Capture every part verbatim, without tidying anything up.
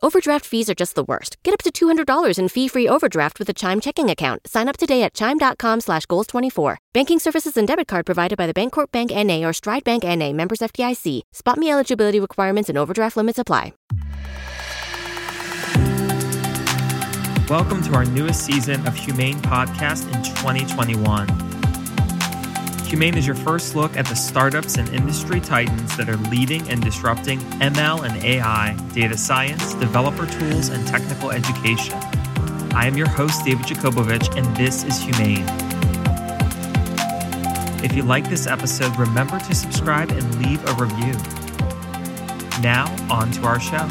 Overdraft fees are just the worst. Get up to two hundred dollars in fee-free overdraft with a Chime checking account. Sign up today at chime dot com slash goals twenty-four. Banking services and debit card provided by the Bancorp Bank N A or Stride Bank N A, members F D I C. Spot me eligibility requirements and overdraft limits apply. Welcome to our newest season of Humane Podcast in twenty twenty-one. Humane is your first look at the startups and industry titans that are leading and disrupting M L and A I, data science, developer tools, and technical education. I am your host, David Jakobovich, and this is Humane. If you like this episode, remember to subscribe and leave a review. Now, on to our show.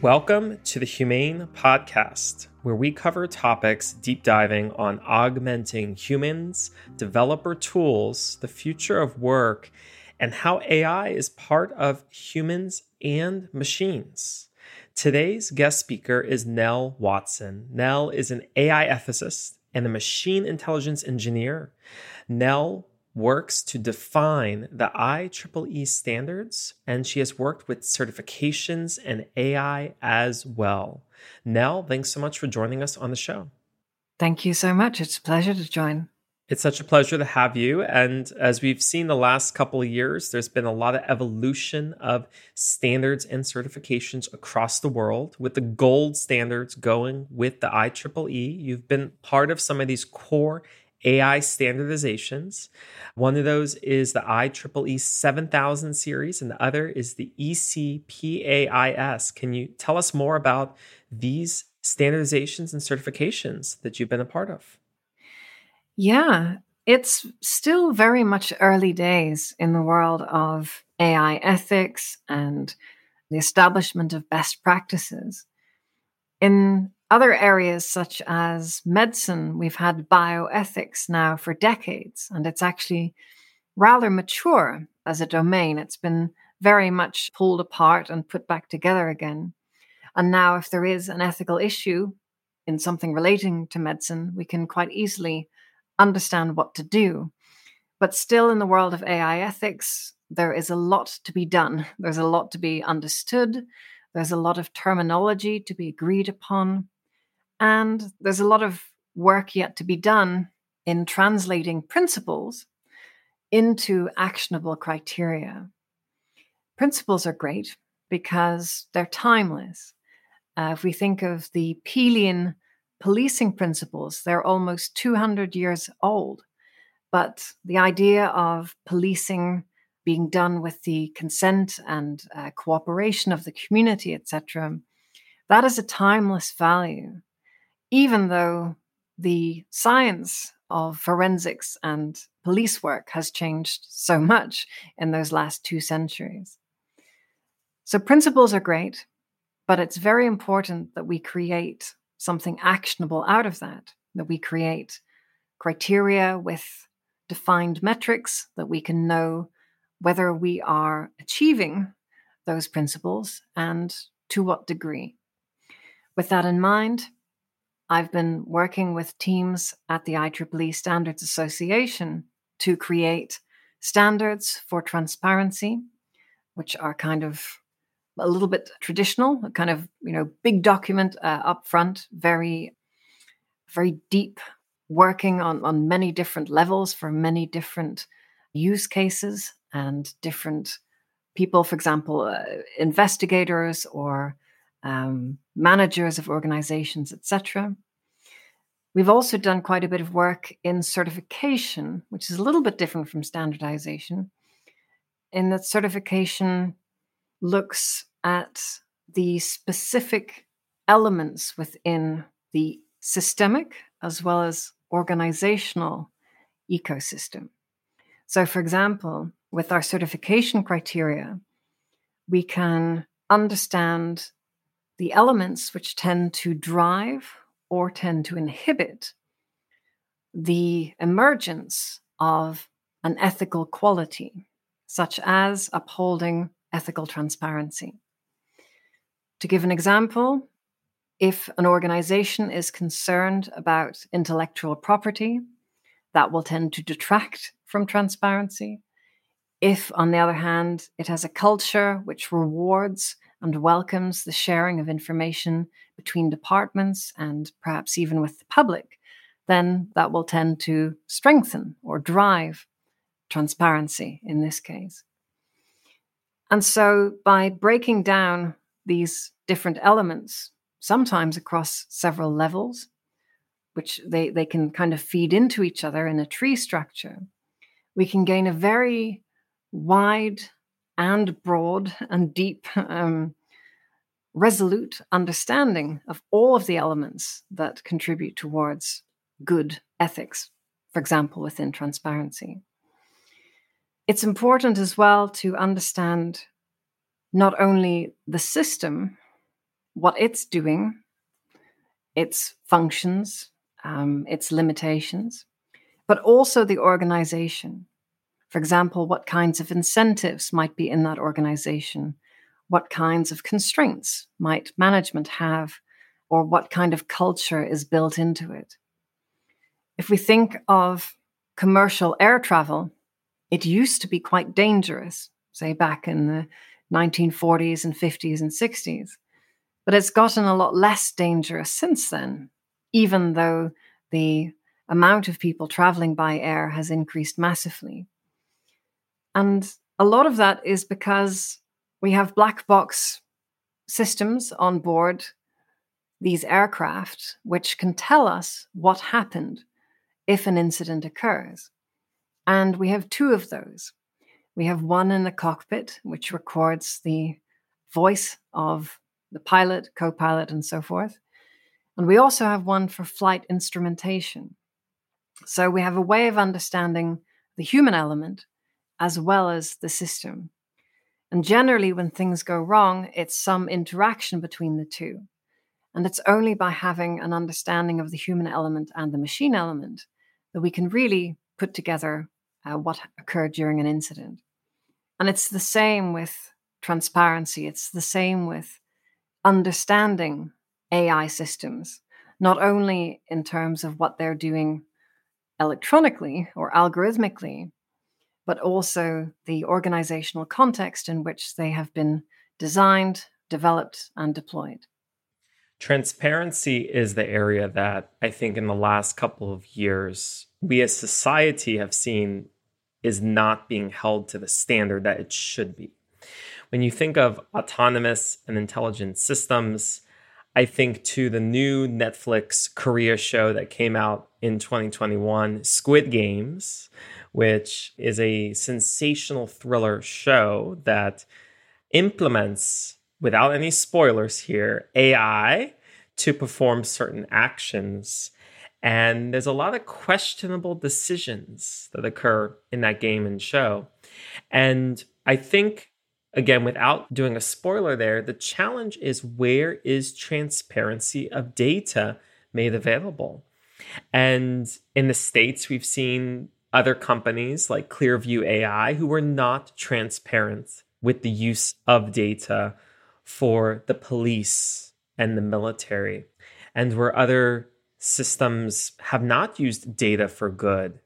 Welcome to the Humane Podcast, where we cover topics deep diving on augmenting humans, developer tools, the future of work, and how A I is part of humans and machines. Today's guest speaker is Nell Watson. Nell is an A I ethicist and a machine intelligence engineer. Nell works to define the I triple E standards, and she has worked with certifications and A I as well. Nell, thanks so much for joining us on the show. Thank you so much. It's a pleasure to join. It's such a pleasure to have you. And as we've seen the last couple of years, there's been a lot of evolution of standards and certifications across the world, with the gold standards going with the I triple E. You've been part of some of these core A I standardizations. One of those is the I triple E seven thousand series, and the other is the E C P A I S. Can you tell us more about these standardizations and certifications that you've been a part of? Yeah, it's still very much early days in the world of A I ethics and the establishment of best practices. In other areas such as medicine, we've had bioethics now for decades, and it's actually rather mature as a domain. It's been very much pulled apart and put back together again. And now if there is an ethical issue in something relating to medicine, we can quite easily understand what to do. But still in the world of A I ethics, there is a lot to be done. There's a lot to be understood. There's a lot of terminology to be agreed upon. And there's a lot of work yet to be done in translating principles into actionable criteria. Principles are great because they're timeless. Uh, if we think of the Peelian policing principles, they're almost two hundred years old. But the idea of policing being done with the consent and uh, cooperation of the community, et cetera, that is a timeless value, even though the science of forensics and police work has changed so much in those last two centuries. So principles are great, but it's very important that we create something actionable out of that, that we create criteria with defined metrics that we can know whether we are achieving those principles and to what degree. With that in mind, I've been working with teams at the I triple E Standards Association to create standards for transparency, which are kind of a little bit traditional, a kind of, you know, big document uh, up front, very, very deep, working on, on many different levels for many different use cases and different people, for example, uh, investigators or um, managers of organizations, et cetera. We've also done quite a bit of work in certification, which is a little bit different from standardization, in that certification looks at the specific elements within the systemic as well as organizational ecosystem. So, for example, with our certification criteria, we can understand the elements which tend to drive or tend to inhibit the emergence of an ethical quality, such as upholding ethical transparency. To give an example, if an organization is concerned about intellectual property, that will tend to detract from transparency. If, on the other hand, it has a culture which rewards and welcomes the sharing of information between departments and perhaps even with the public, then that will tend to strengthen or drive transparency in this case. And so by breaking down these different elements, sometimes across several levels, which they, they can kind of feed into each other in a tree structure, we can gain a very wide and broad and deep, um, resolute understanding of all of the elements that contribute towards good ethics, for example, within transparency. It's important as well to understand not only the system, what it's doing, its functions, um, its limitations, but also the organization. For example, what kinds of incentives might be in that organization? What kinds of constraints might management have? Or what kind of culture is built into it? If we think of commercial air travel, it used to be quite dangerous, say back in the nineteen forties and fifties and sixties. But it's gotten a lot less dangerous since then, even though the amount of people traveling by air has increased massively. And a lot of that is because we have black box systems on board these aircraft, which can tell us what happened if an incident occurs. And we have two of those. We have one in the cockpit, which records the voice of the pilot, co-pilot, and so forth. And we also have one for flight instrumentation. So we have a way of understanding the human element as well as the system. And generally, when things go wrong, it's some interaction between the two. And it's only by having an understanding of the human element and the machine element that we can really put together uh, what occurred during an incident. And it's the same with transparency. It's the same with understanding A I systems, not only in terms of what they're doing electronically or algorithmically, but also the organizational context in which they have been designed, developed, and deployed. Transparency is the area that I think in the last couple of years, we as society have seen is not being held to the standard that it should be. When you think of autonomous and intelligent systems, I think to the new Netflix Korea show that came out in twenty twenty-one, Squid Games, which is a sensational thriller show that implements, without any spoilers here, A I to perform certain actions. And there's a lot of questionable decisions that occur in that game and show. And I think, again, without doing a spoiler there, the challenge is where is transparency of data made available? And in the States, we've seen other companies like Clearview A I who were not transparent with the use of data for the police and the military, and where other systems have not used data for good.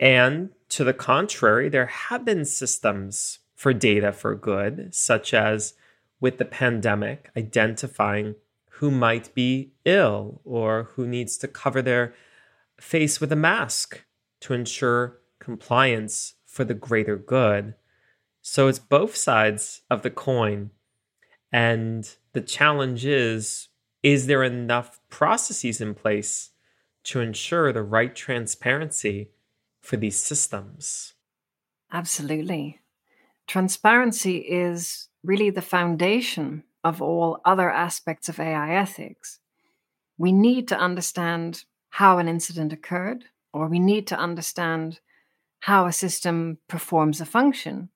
And to the contrary, there have been systems for data for good, such as with the pandemic, identifying who might be ill or who needs to cover their face with a mask to ensure compliance for the greater good. So it's both sides of the coin. And the challenge is, is there enough processes in place to ensure the right transparency for these systems? Absolutely. Transparency is really the foundation of all other aspects of A I ethics. We need to understand how an incident occurred, or we need to understand how a system performs a function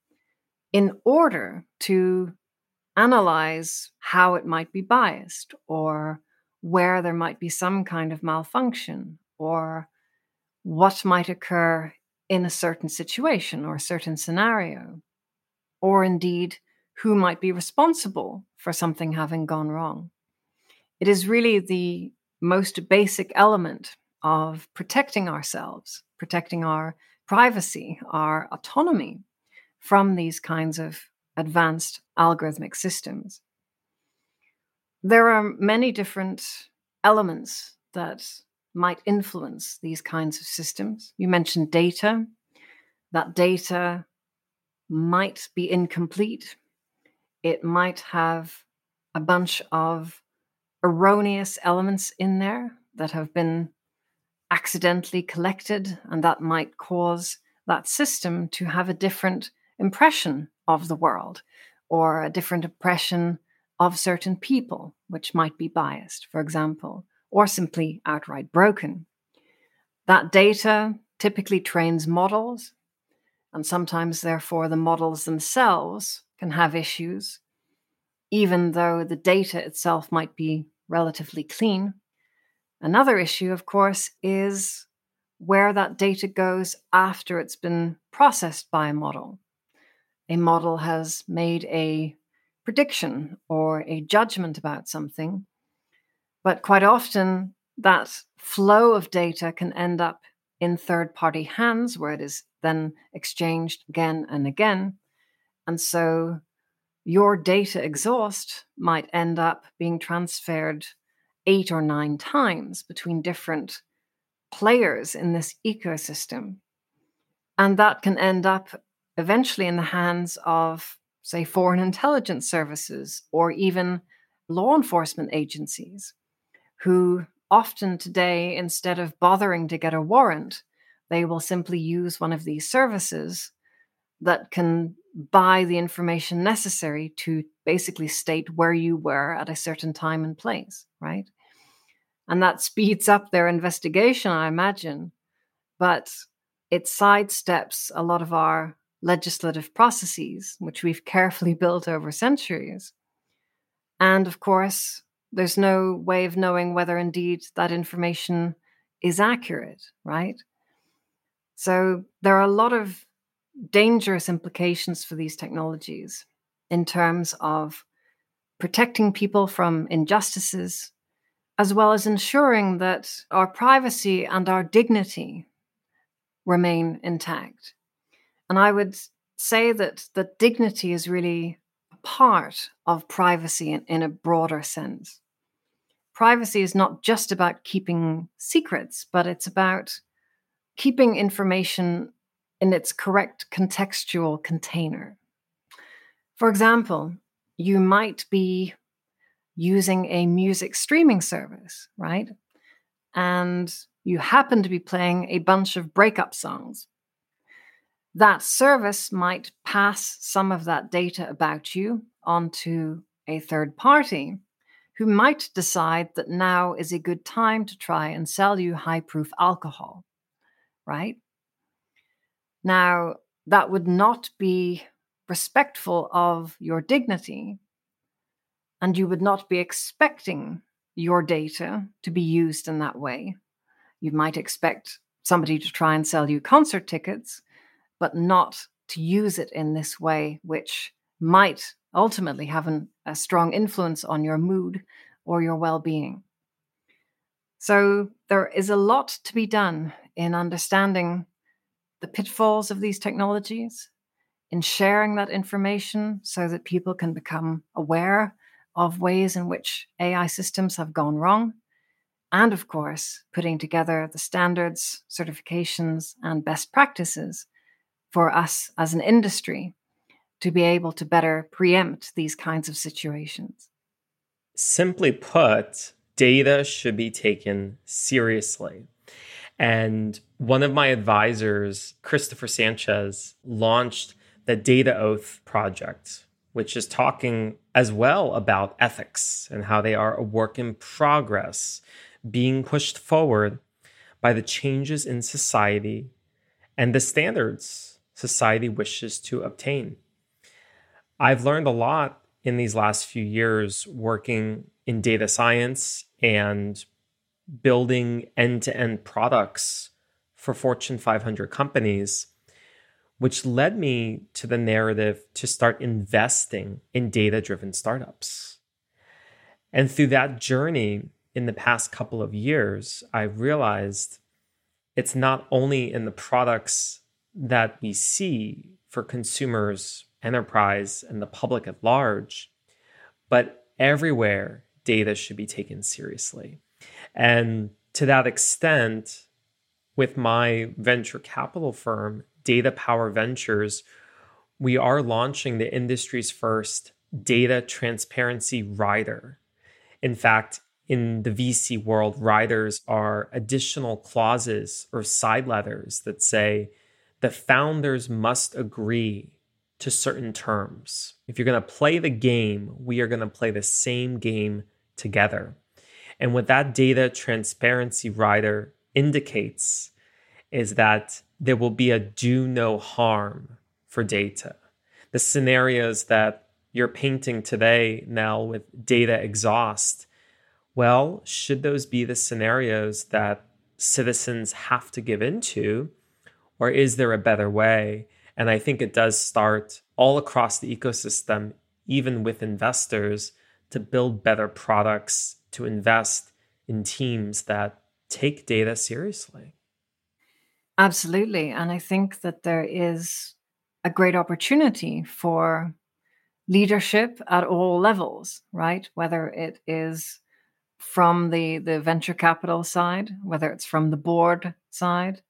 in order to analyze how it might be biased or where there might be some kind of malfunction or what might occur in a certain situation or a certain scenario, or indeed who might be responsible for something having gone wrong. It is really the most basic element of protecting ourselves, protecting our privacy, our autonomy from these kinds of advanced algorithmic systems. There are many different elements that might influence these kinds of systems. You mentioned data. That data might be incomplete. It might have a bunch of erroneous elements in there that have been accidentally collected, and that might cause that system to have a different impression of the world or a different impression of certain people, which might be biased, for example, or simply outright broken. That data typically trains models, and sometimes, therefore, the models themselves can have issues, even though the data itself might be relatively clean. Another issue, of course, is where that data goes after it's been processed by a model. A model has made a prediction or a judgment about something, but quite often that flow of data can end up in third-party hands where it is then exchanged again and again. And so your data exhaust might end up being transferred eight or nine times between different players in this ecosystem. And that can end up eventually in the hands of, say, foreign intelligence services or even law enforcement agencies, who often today, instead of bothering to get a warrant, they will simply use one of these services that can buy the information necessary to basically state where you were at a certain time and place, right? And that speeds up their investigation, I imagine, but it sidesteps a lot of our legislative processes, which we've carefully built over centuries. And of course, there's no way of knowing whether indeed that information is accurate, right? So there are a lot of dangerous implications for these technologies in terms of protecting people from injustices, as well as ensuring that our privacy and our dignity remain intact. And I would say that the dignity is really a part of privacy in, in a broader sense. Privacy is not just about keeping secrets, but it's about keeping information in its correct contextual container. For example, you might be using a music streaming service, right? And you happen to be playing a bunch of breakup songs. That service might pass some of that data about you onto a third party who might decide that now is a good time to try and sell you high-proof alcohol, right? Now, that would not be respectful of your dignity, and you would not be expecting your data to be used in that way. You might expect somebody to try and sell you concert tickets, but not to use it in this way, which might ultimately have an, a strong influence on your mood or your well-being. So there is a lot to be done in understanding the pitfalls of these technologies, in sharing that information so that people can become aware of ways in which A I systems have gone wrong, and of course, putting together the standards, certifications, and best practices for us as an industry to be able to better preempt these kinds of situations. Simply put, data should be taken seriously. And one of my advisors, Christopher Sanchez, launched the Data Oath project, which is talking as well about ethics and how they are a work in progress, being pushed forward by the changes in society and the standards society wishes to obtain. I've learned a lot in these last few years working in data science and building end-to-end products for Fortune five hundred companies, which led me to the narrative to start investing in data-driven startups. And through that journey, in the past couple of years, I've realized it's not only in the products that we see for consumers, enterprise, and the public at large, but everywhere data should be taken seriously. And to that extent, with my venture capital firm, Data Power Ventures, we are launching the industry's first data transparency rider. In fact, in the V C world, riders are additional clauses or side letters that say the founders must agree to certain terms. If you're going to play the game, we are going to play the same game together. And what that data transparency rider indicates is that there will be a do no harm for data. The scenarios that you're painting today now with data exhaust, well, should those be the scenarios that citizens have to give into, or is there a better way? And I think it does start all across the ecosystem, even with investors, to build better products, to invest in teams that take data seriously. Absolutely. And I think that there is a great opportunity for leadership at all levels, right? Whether it is from the, the venture capital side, whether it's from the board side,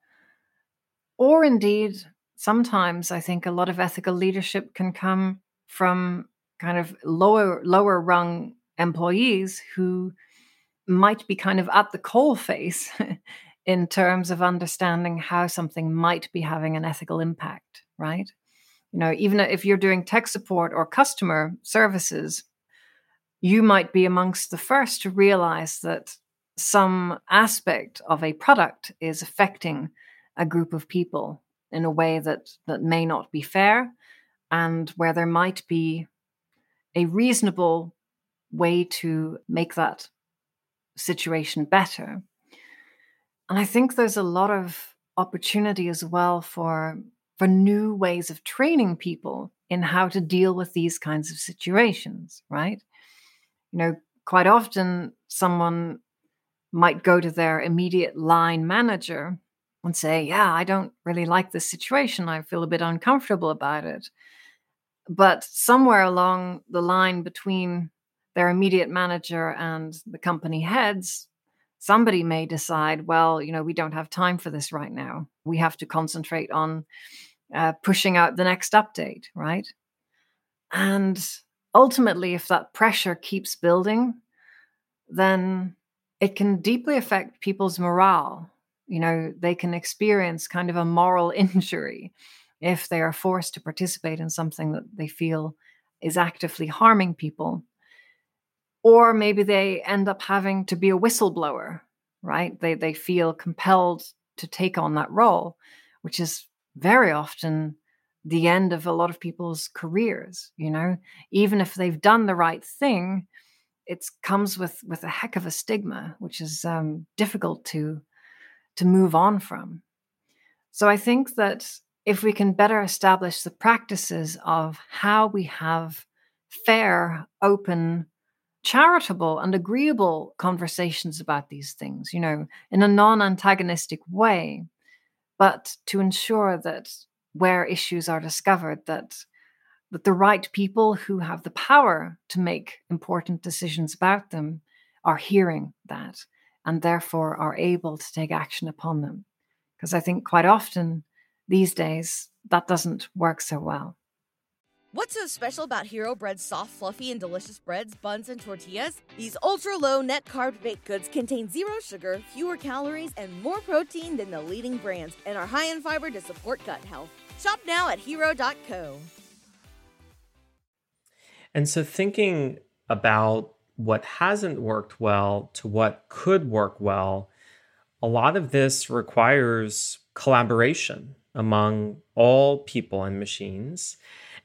or indeed, sometimes I think a lot of ethical leadership can come from kind of lower, lower rung employees who might be kind of at the coalface in terms of understanding how something might be having an ethical impact, right? You know, even if you're doing tech support or customer services, you might be amongst the first to realize that some aspect of a product is affecting a group of people in a way that, that may not be fair, and where there might be a reasonable way to make that situation better. And I think there's a lot of opportunity as well for, for new ways of training people in how to deal with these kinds of situations, right? You know, quite often someone might go to their immediate line manager and say, yeah, I don't really like this situation. I feel a bit uncomfortable about it. But somewhere along the line between their immediate manager and the company heads, somebody may decide, well, you know, we don't have time for this right now. We have to concentrate on uh, pushing out the next update, right? And ultimately, if that pressure keeps building, then it can deeply affect people's morale. You know, they can experience kind of a moral injury if they are forced to participate in something that they feel is actively harming people. Or maybe they end up having to be a whistleblower, right? They, they feel compelled to take on that role, which is very often the end of a lot of people's careers. You know, even if they've done the right thing, it comes with, with a heck of a stigma, which is um, difficult to, to move on from. So I think that if we can better establish the practices of how we have fair, open, charitable, and agreeable conversations about these things, you know, in a non-antagonistic way, but to ensure that where issues are discovered, that, that the right people who have the power to make important decisions about them are hearing that and therefore are able to take action upon them. Because I think quite often these days, that doesn't work so well. What's so special about Hero Bread's soft, fluffy, and delicious breads, buns, and tortillas? These ultra-low net-carb baked goods contain zero sugar, fewer calories, and more protein than the leading brands, and are high in fiber to support gut health. Shop now at hero dot co. And so thinking about what hasn't worked well to what could work well, a lot of this requires collaboration among all people and machines,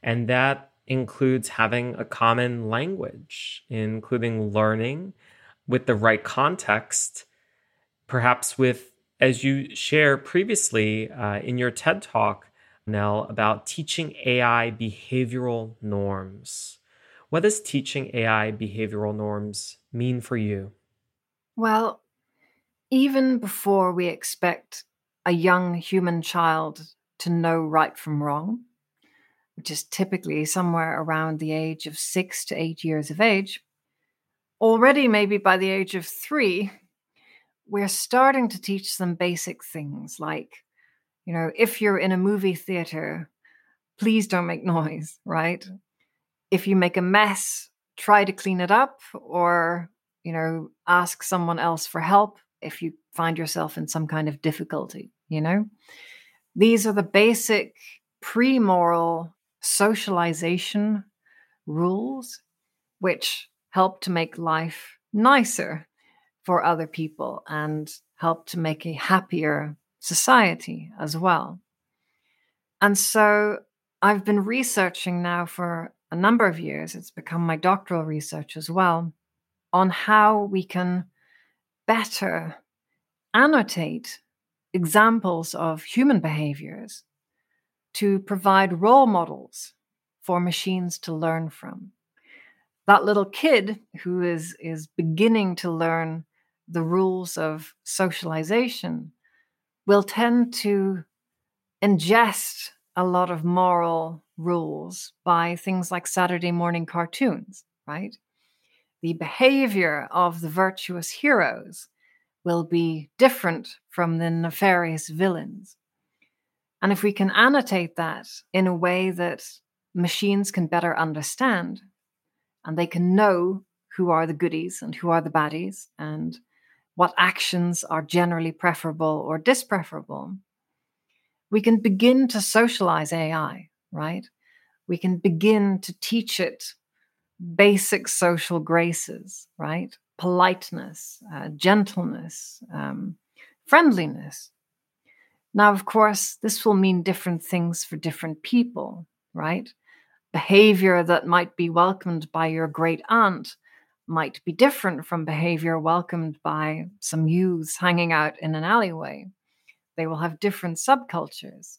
and that includes having a common language, including learning with the right context, perhaps with, as you share previously uh, in your TED Talk, Nell, about teaching A I behavioral norms. What does teaching A I behavioral norms mean for you? Well, even before we expect a young human child to know right from wrong, which is typically somewhere around the age of six to eight years of age, already maybe by the age of three, we're starting to teach them basic things like, you know, if you're in a movie theater, please don't make noise, right? If you make a mess, try to clean it up or, you know, ask someone else for help if you find yourself in some kind of difficulty, you know? These are the basic pre-moral socialization rules which help to make life nicer for other people and help to make a happier society as well. And so I've been researching now for a number of years, it's become my doctoral research as well, on how we can better annotate examples of human behaviors to provide role models for machines to learn from. That little kid who is, is beginning to learn the rules of socialization will tend to ingest a lot of moral rules by things like Saturday morning cartoons, right? The behavior of the virtuous heroes will be different from the nefarious villains. And if we can annotate that in a way that machines can better understand, and they can know who are the goodies and who are the baddies and what actions are generally preferable or dispreferable, we can begin to socialize A I, right? We can begin to teach it basic social graces, right? Politeness, uh, gentleness, um, friendliness. Now, of course, this will mean different things for different people, right? Behavior that might be welcomed by your great aunt might be different from behavior welcomed by some youths hanging out in an alleyway. They will have different subcultures.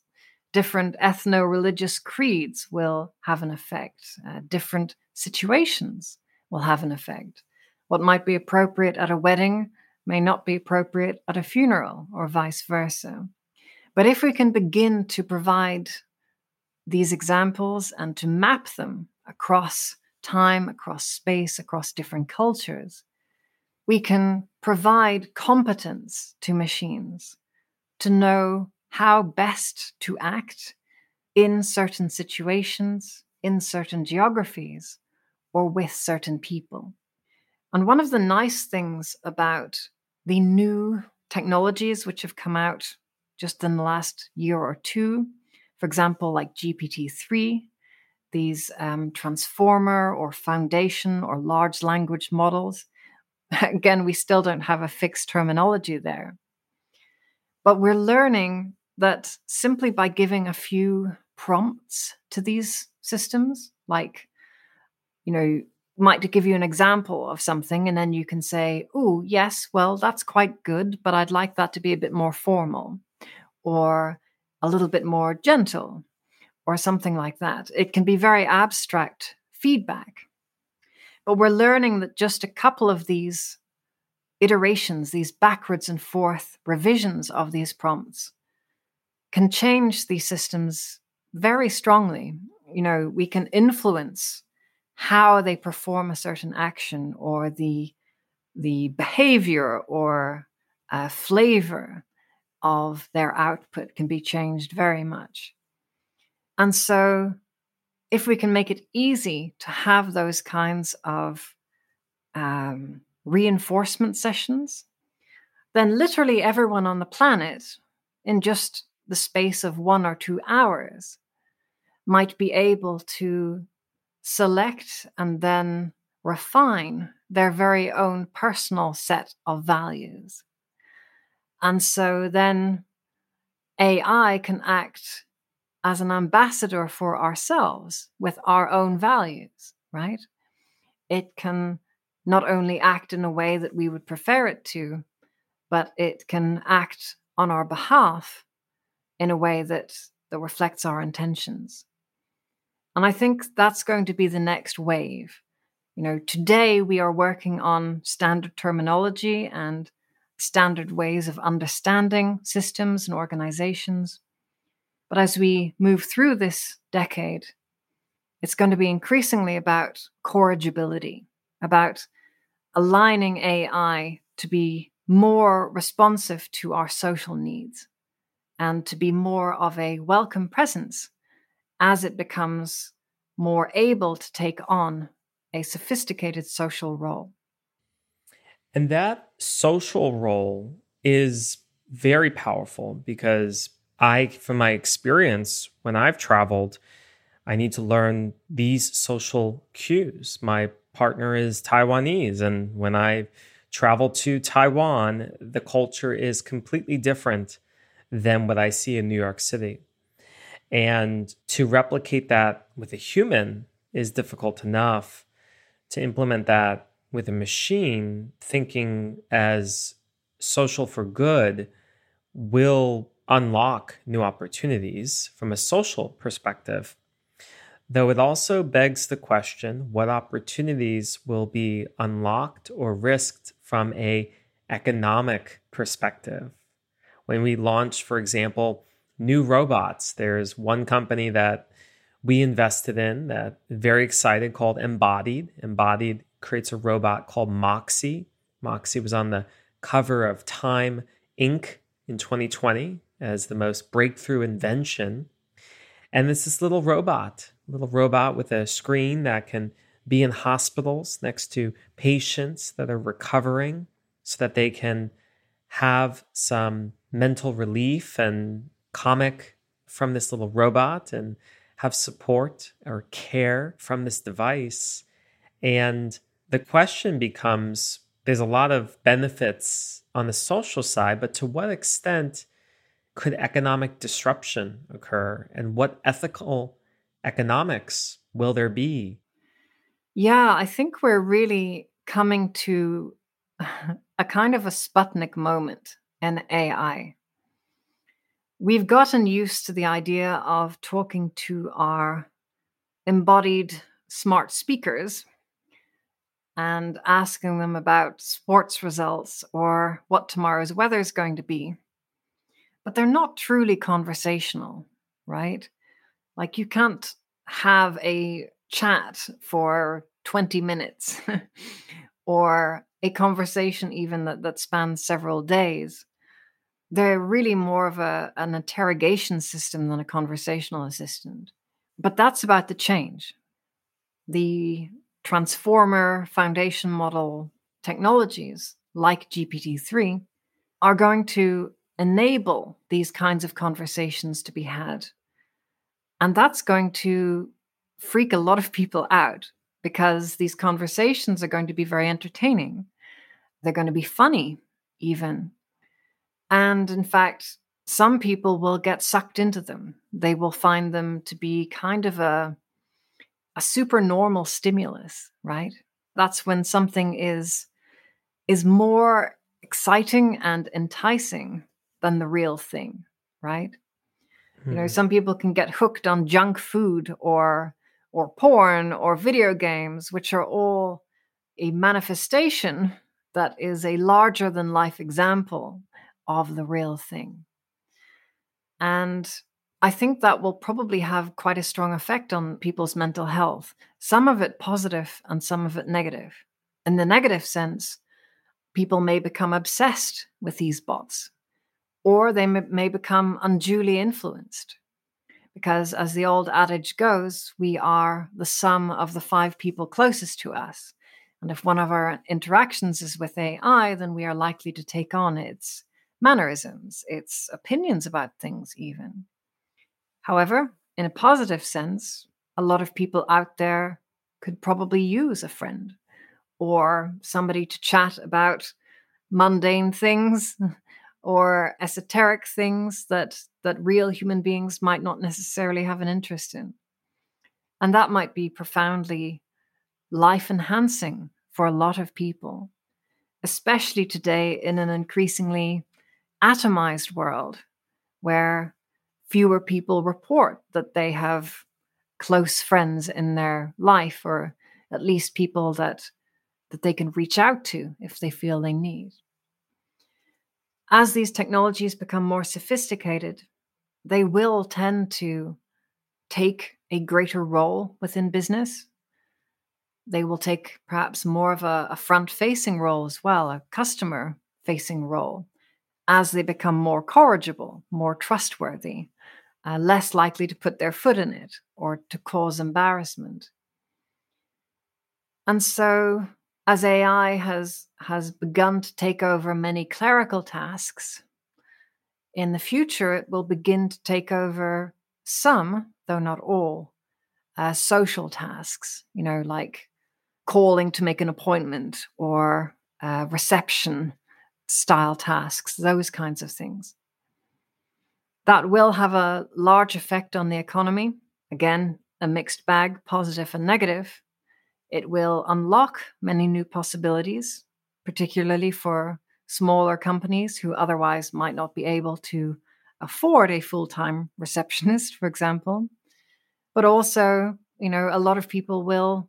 Different ethno-religious creeds will have an effect. Uh, different situations will have an effect. What might be appropriate at a wedding may not be appropriate at a funeral, or vice versa. But if we can begin to provide these examples and to map them across time, across space, across different cultures, we can provide competence to machines to know how best to act in certain situations, in certain geographies, or with certain people. And one of the nice things about the new technologies which have come out just in the last year or two, for example, like G P T three, these um, transformer or foundation or large language models. Again, we still don't have a fixed terminology there. But we're learning that simply by giving a few prompts to these systems, like, you know, might give you an example of something, and then you can say, oh, yes, well, that's quite good, but I'd like that to be a bit more formal, or a little bit more gentle, or something like that. It can be very abstract feedback. But we're learning that just a couple of these iterations, these backwards and forth revisions of these prompts, can change these systems very strongly. You know, we can influence how they perform a certain action, or the, the behavior or uh, flavor of their output can be changed very much. And so if we can make it easy to have those kinds of um, reinforcement sessions, then literally everyone on the planet in just the space of one or two hours might be able to select and then refine their very own personal set of values. And so then A I can act as an ambassador for ourselves with our own values, right? It can not only act in a way that we would prefer it to, but it can act on our behalf in a way that, that reflects our intentions. And I think that's going to be the next wave. You know, today we are working on standard terminology and standard ways of understanding systems and organizations. But as we move through this decade, it's going to be increasingly about corrigibility, about aligning A I to be more responsive to our social needs and to be more of a welcome presence as it becomes more able to take on a sophisticated social role. And that social role is very powerful because I, from my experience, when I've traveled, I need to learn these social cues. My partner is Taiwanese, and when I travel to Taiwan, the culture is completely different than what I see in New York City. And to replicate that with a human is difficult enough. To implement that with a machine, thinking as social for good will unlock new opportunities from a social perspective. Though it also begs the question, what opportunities will be unlocked or risked from an economic perspective? When we launch, for example, new robots, there's one company that we invested in that very excited called Embodied. Embodied creates a robot called Moxie. Moxie was on the cover of Time Incorporated in twenty twenty as the most breakthrough invention. And it's this little robot. little robot with a screen that can be in hospitals next to patients that are recovering so that they can have some mental relief and comic from this little robot and have support or care from this device. And the question becomes, there's a lot of benefits on the social side, but to what extent could economic disruption occur? And what ethical economics will there be? Yeah, I think we're really coming to a kind of a Sputnik moment in A I. We've gotten used to the idea of talking to our embodied smart speakers and asking them about sports results or what tomorrow's weather is going to be. But they're not truly conversational, right? Like, you can't have a chat for twenty minutes or a conversation even that, that spans several days. They're really more of a, an interrogation system than a conversational assistant. But that's about to change. The transformer foundation model technologies like G P T three are going to enable these kinds of conversations to be had. And that's going to freak a lot of people out because these conversations are going to be very entertaining. They're going to be funny, even. And in fact, some people will get sucked into them. They will find them to be kind of a, a supernormal stimulus, right? That's when something is, is more exciting and enticing than the real thing, right? You know, some people can get hooked on junk food or or porn or video games, which are all a manifestation that is a larger than life example of the real thing. And I think that will probably have quite a strong effect on people's mental health, some of it positive and some of it negative. In the negative sense, people may become obsessed with these bots. Or they may become unduly influenced. Because as the old adage goes, we are the sum of the five people closest to us. And if one of our interactions is with A I, then we are likely to take on its mannerisms, its opinions about things even. However, in a positive sense, a lot of people out there could probably use a friend or somebody to chat about mundane things or esoteric things that that real human beings might not necessarily have an interest in. And that might be profoundly life-enhancing for a lot of people, especially today in an increasingly atomized world where fewer people report that they have close friends in their life, or at least people that, that they can reach out to if they feel they need. As these technologies become more sophisticated, they will tend to take a greater role within business. They will take perhaps more of a, a front-facing role as well, a customer-facing role, as they become more corrigible, more trustworthy, uh, less likely to put their foot in it or to cause embarrassment. And so, as A I has, has begun to take over many clerical tasks, in the future it will begin to take over some, though not all, uh, social tasks, you know, like calling to make an appointment or uh, reception style tasks, those kinds of things. That will have a large effect on the economy. Again, a mixed bag, positive and negative. It will unlock many new possibilities, particularly for smaller companies who otherwise might not be able to afford a full-time receptionist, for example. But also, you know, a lot of people will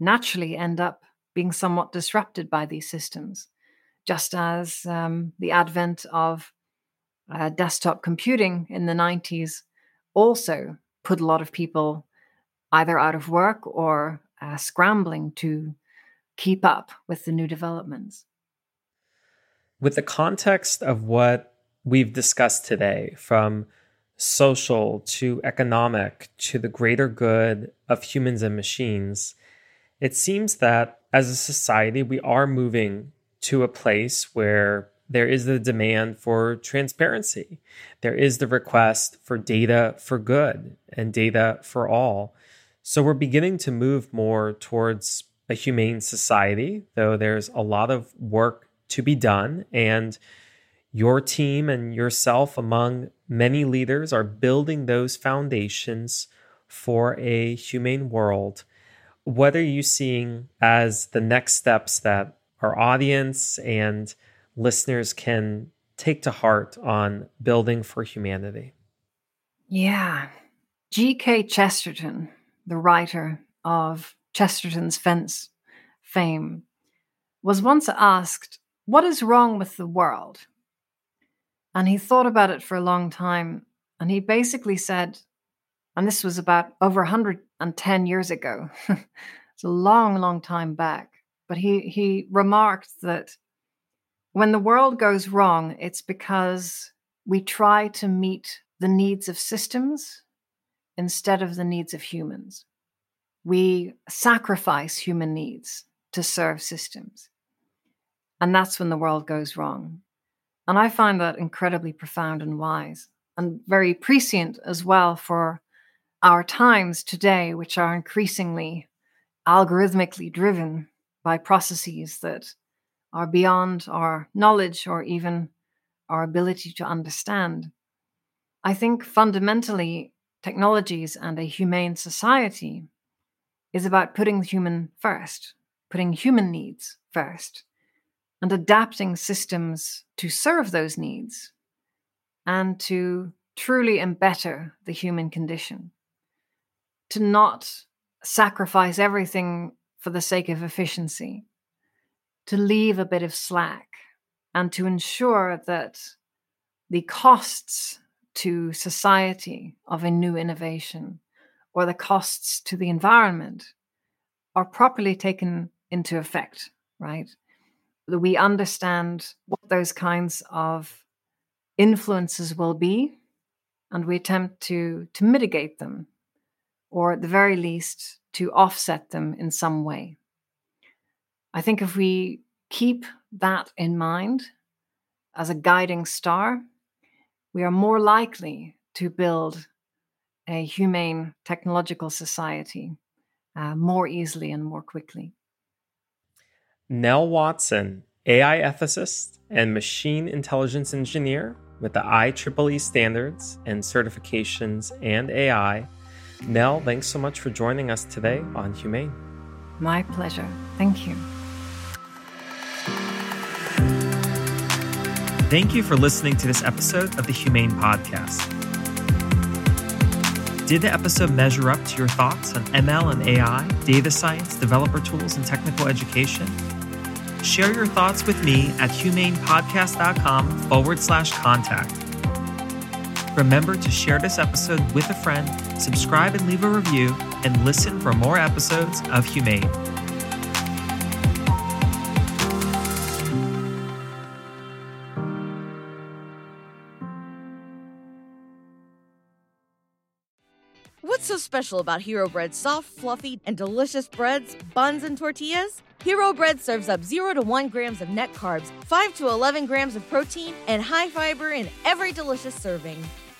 naturally end up being somewhat disrupted by these systems, just as um, the advent of uh, desktop computing in the nineties also put a lot of people either out of work or uh, scrambling to keep up with the new developments. With the context of what we've discussed today, from social to economic to the greater good of humans and machines, it seems that as a society, we are moving to a place where there is the demand for transparency. There is the request for data for good and data for all. So we're beginning to move more towards a humane society, though there's a lot of work to be done. And your team and yourself, among many leaders, are building those foundations for a humane world. What are you seeing as the next steps that our audience and listeners can take to heart on building for humanity? Yeah. G K Chesterton, the writer of Chesterton's Fence fame, was once asked, "What is wrong with the world?" And he thought about it for a long time, and he basically said, and this was about over one hundred ten years ago, it's a long, long time back, but he, he remarked that when the world goes wrong, it's because we try to meet the needs of systems instead of the needs of humans. We sacrifice human needs to serve systems. And that's when the world goes wrong. And I find that incredibly profound and wise, and very prescient as well for our times today, which are increasingly algorithmically driven by processes that are beyond our knowledge or even our ability to understand. I think fundamentally, technologies and a humane society is about putting the human first, putting human needs first, and adapting systems to serve those needs and to truly embetter the human condition. To not sacrifice everything for the sake of efficiency, to leave a bit of slack, and to ensure that the costs to society of a new innovation or the costs to the environment are properly taken into effect, right? That we understand what those kinds of influences will be, and we attempt to, to mitigate them, or at the very least, to offset them in some way. I think if we keep that in mind as a guiding star, we are more likely to build a humane technological society uh, more easily and more quickly. Nell Watson, A I ethicist and machine intelligence engineer with the I triple E standards and certifications and A I. Nell, thanks so much for joining us today on Humane. My pleasure. Thank you. Thank you for listening to this episode of the Humane Podcast. Did the episode measure up to your thoughts on M L and A I, data science, developer tools, and technical education? Share your thoughts with me at humanepodcast.com forward slash contact. Remember to share this episode with a friend, subscribe and leave a review, and listen for more episodes of Humane. So special about Hero Bread's soft, fluffy, and delicious breads, buns, and tortillas? Hero Bread serves up zero to one grams of net carbs, five to eleven grams of protein, and high fiber in every delicious serving.